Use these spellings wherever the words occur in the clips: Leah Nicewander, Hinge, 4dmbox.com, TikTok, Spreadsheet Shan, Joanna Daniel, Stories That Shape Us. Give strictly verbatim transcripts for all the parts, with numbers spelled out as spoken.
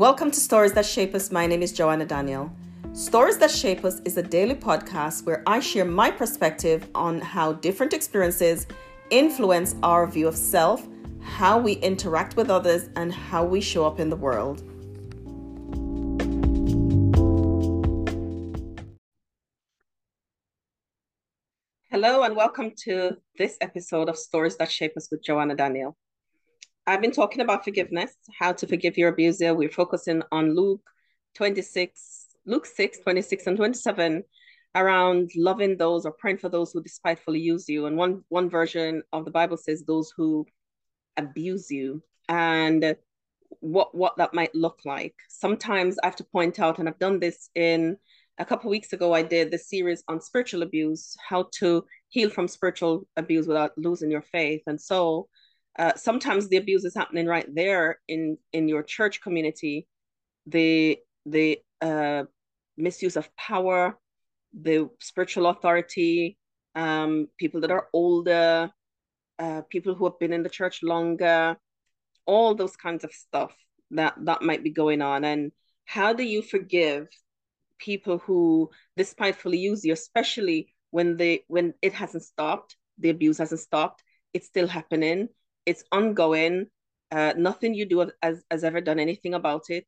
Welcome to Stories That Shape Us. My name is Joanna Daniel. Stories That Shape Us is a daily podcast where I share my perspective on how different experiences influence our view of self, how we interact with others, and how we show up in the world. Hello and welcome to this episode of Stories That Shape Us with Joanna Daniel. I've been talking about forgiveness, how to forgive your abuser. We're focusing on Luke twenty-six, Luke six, twenty-six and twenty-seven around loving those or praying for those who despitefully use you. And one, one version of the Bible says those who abuse you and what, what that might look like. Sometimes I have to point out, and I've done this in a couple of weeks ago, I did the series on spiritual abuse, how to heal from spiritual abuse without losing your faith. And so Uh, sometimes the abuse is happening right there in, in your church community, the the uh, misuse of power, the spiritual authority, um, people that are older, uh, people who have been in the church longer, all those kinds of stuff that, that might be going on. And how do you forgive people who despitefully use you, especially when they when it hasn't stopped, the abuse hasn't stopped, it's still happening. It's ongoing. Uh, nothing you do has, has ever done anything about it.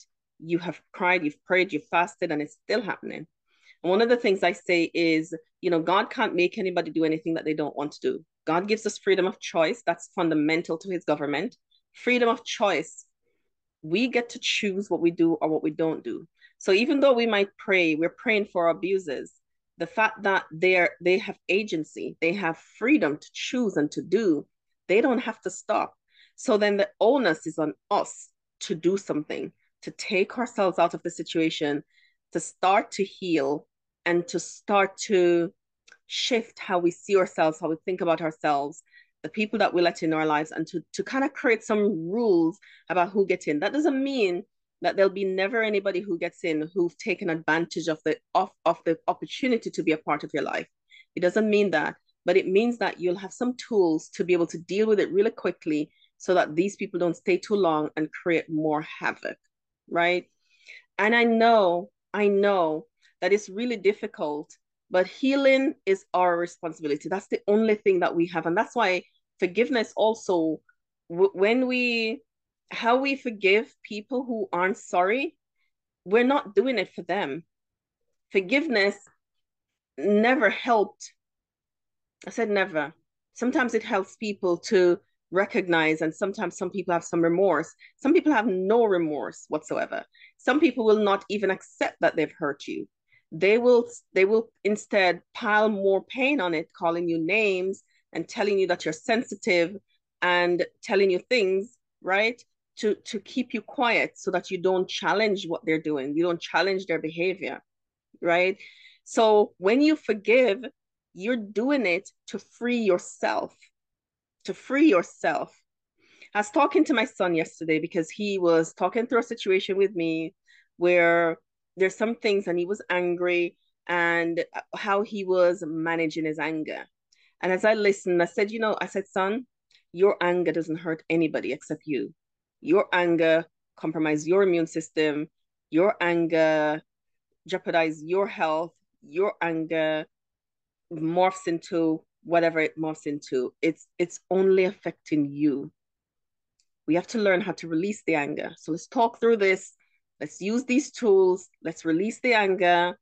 You have cried, you've prayed, you've fasted, and it's still happening. And one of the things I say is, you know, God can't make anybody do anything that they don't want to do. God gives us freedom of choice. That's fundamental to his government. Freedom of choice. We get to choose what we do or what we don't do. So even though we might pray, we're praying for our abusers. The fact that they're, they have agency, they have freedom to choose and to do. They don't have to stop. So then the onus is on us to do something, to take ourselves out of the situation, to start to heal and to start to shift how we see ourselves, how we think about ourselves, the people that we let in our lives, and to, to kind of create some rules about who gets in. That doesn't mean that there'll be never anybody who gets in who've taken advantage of the, of, of the opportunity to be a part of your life. It doesn't mean that. But it means that you'll have some tools to be able to deal with it really quickly so that these people don't stay too long and create more havoc, right? And I know, I know that it's really difficult, but healing is our responsibility. That's the only thing that we have. And that's why forgiveness also, when we, how we forgive people who aren't sorry, we're not doing it for them. Forgiveness never helped. I said never. Sometimes it helps people to recognize, and sometimes some people have some remorse. Some people have no remorse whatsoever. Some people will not even accept that they've hurt you. They will, they will instead pile more pain on it, calling you names and telling you that you're sensitive and telling you things, right? To, to keep you quiet so that you don't challenge what they're doing. You don't challenge their behavior, right? So when you forgive, you're doing it to free yourself, to free yourself. I was talking to my son yesterday because he was talking through a situation with me where there's some things, and he was angry and how he was managing his anger. And as I listened, I said, you know, I said, son, your anger doesn't hurt anybody except you. Your anger compromised your immune system. Your anger jeopardized your health. Your anger morphs into whatever it morphs into. It's it's only affecting you. We have to learn how to release the anger. So let's talk through this. Let's use these tools. Let's release the anger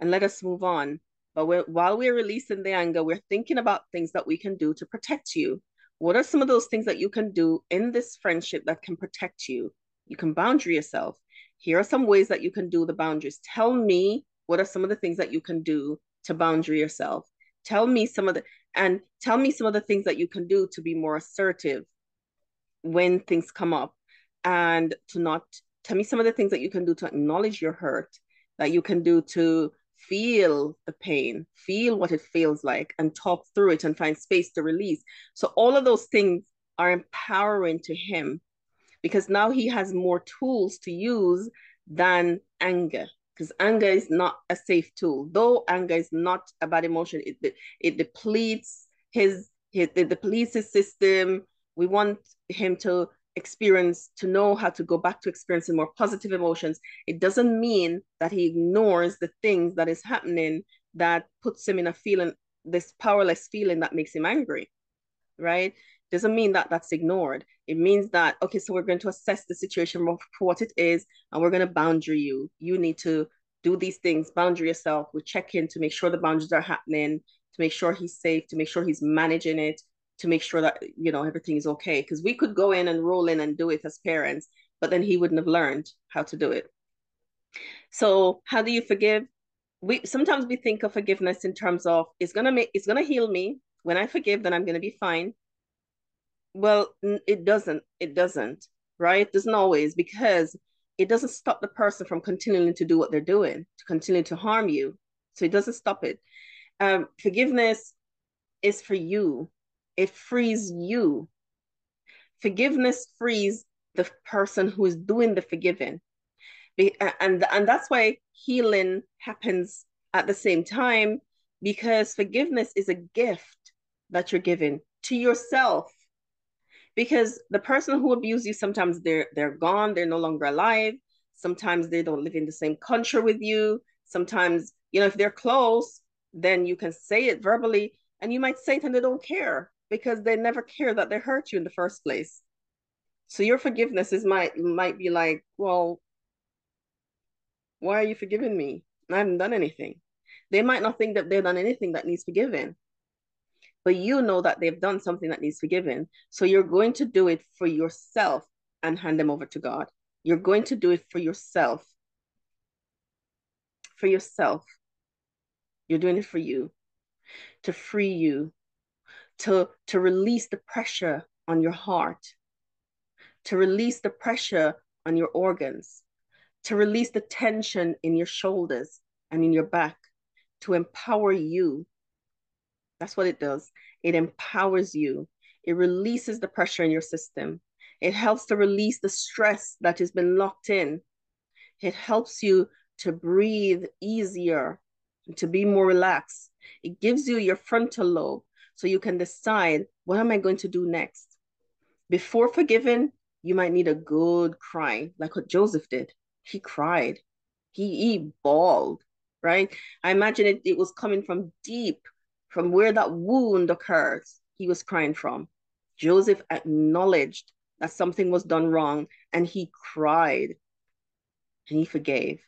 and let us move on. But we're, while we're releasing the anger, we're thinking about things that we can do to protect you. What are some of those things that you can do in this friendship that can protect you? You can boundary yourself. Here are some ways that you can do the boundaries. Tell me what are some of the things that you can do to boundary yourself. Tell me some of the, and tell me some of the things that you can do to be more assertive when things come up, and to not, tell me some of the things that you can do to acknowledge your hurt, that you can do to feel the pain, feel what it feels like, and talk through it and find space to release. So all of those things are empowering to him because now he has more tools to use than anger. Because anger is not a safe tool. Though anger is not a bad emotion, it it depletes his, his it depletes his system. We want him to experience, to know how to go back to experiencing more positive emotions, it doesn't mean that he ignores the things that is happening that puts him in a feeling, this powerless feeling that makes him angry, right? Doesn't mean that that's ignored. It means that, okay, so we're going to assess the situation for what it is, and we're going to boundary you. You need to do these things, boundary yourself. We check in to make sure the boundaries are happening, to make sure he's safe, to make sure he's managing it, to make sure that, you know, everything is okay. Because we could go in and roll in and do it as parents, but then he wouldn't have learned how to do it. So how do you forgive? We sometimes we think of forgiveness in terms of, it's gonna make, it's gonna heal me. When I forgive, then I'm gonna be fine. Well, it doesn't, it doesn't, right? It doesn't always, because it doesn't stop the person from continuing to do what they're doing, to continue to harm you. So it doesn't stop it. Um, forgiveness is for you. It frees you. Forgiveness frees the person who is doing the forgiving. And, and that's why healing happens at the same time, because forgiveness is a gift that you're giving to yourself. Because the person who abused you, sometimes they're, they're gone, they're no longer alive. Sometimes they don't live in the same country with you. Sometimes, you know, if they're close, then you can say it verbally, and you might say it and they don't care, because they never care that they hurt you in the first place. So your forgiveness is might, might be like, well, why are you forgiving me? I haven't done anything. They might not think that they've done anything that needs forgiving, but you know that they've done something that needs forgiven. So you're going to do it for yourself and hand them over to God. You're going to do it for yourself. For yourself. You're doing it for you. To free you. To, to release the pressure on your heart. To release the pressure on your organs. To release the tension in your shoulders and in your back. To empower you. That's what it does. It empowers you. It releases the pressure in your system. It helps to release the stress that has been locked in. It helps you to breathe easier, to be more relaxed. It gives you your frontal lobe so you can decide, what am I going to do next? Before forgiving, you might need a good cry, like what Joseph did. He cried. He, he bawled, right? I imagine it, it was coming from deep, from where that wound occurs, he was crying from. Joseph acknowledged that something was done wrong, and he cried and he forgave.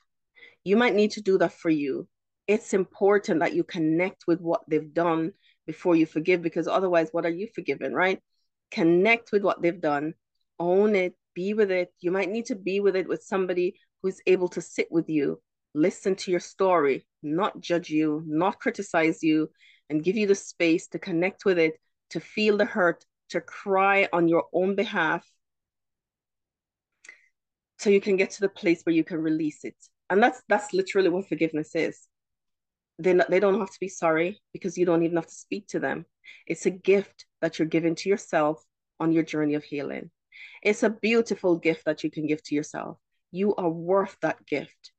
You might need to do that for you. It's important that you connect with what they've done before you forgive, because otherwise, what are you forgiving, right? Connect with what they've done, own it, be with it. You might need to be with it with somebody who's able to sit with you, listen to your story, not judge you, not criticize you, and give you the space to connect with it, to feel the hurt, to cry on your own behalf, so you can get to the place where you can release it. And that's that's literally what forgiveness is. They're not, they don't have to be sorry, because you don't even have to speak to them. It's a gift that you're giving to yourself on your journey of healing. It's a beautiful gift that you can give to yourself. You are worth that gift.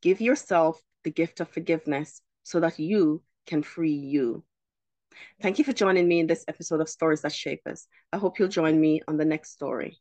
Give yourself the gift of forgiveness so that you can free you. Thank you for joining me in this episode of Stories That Shape Us. I hope you'll join me on the next story.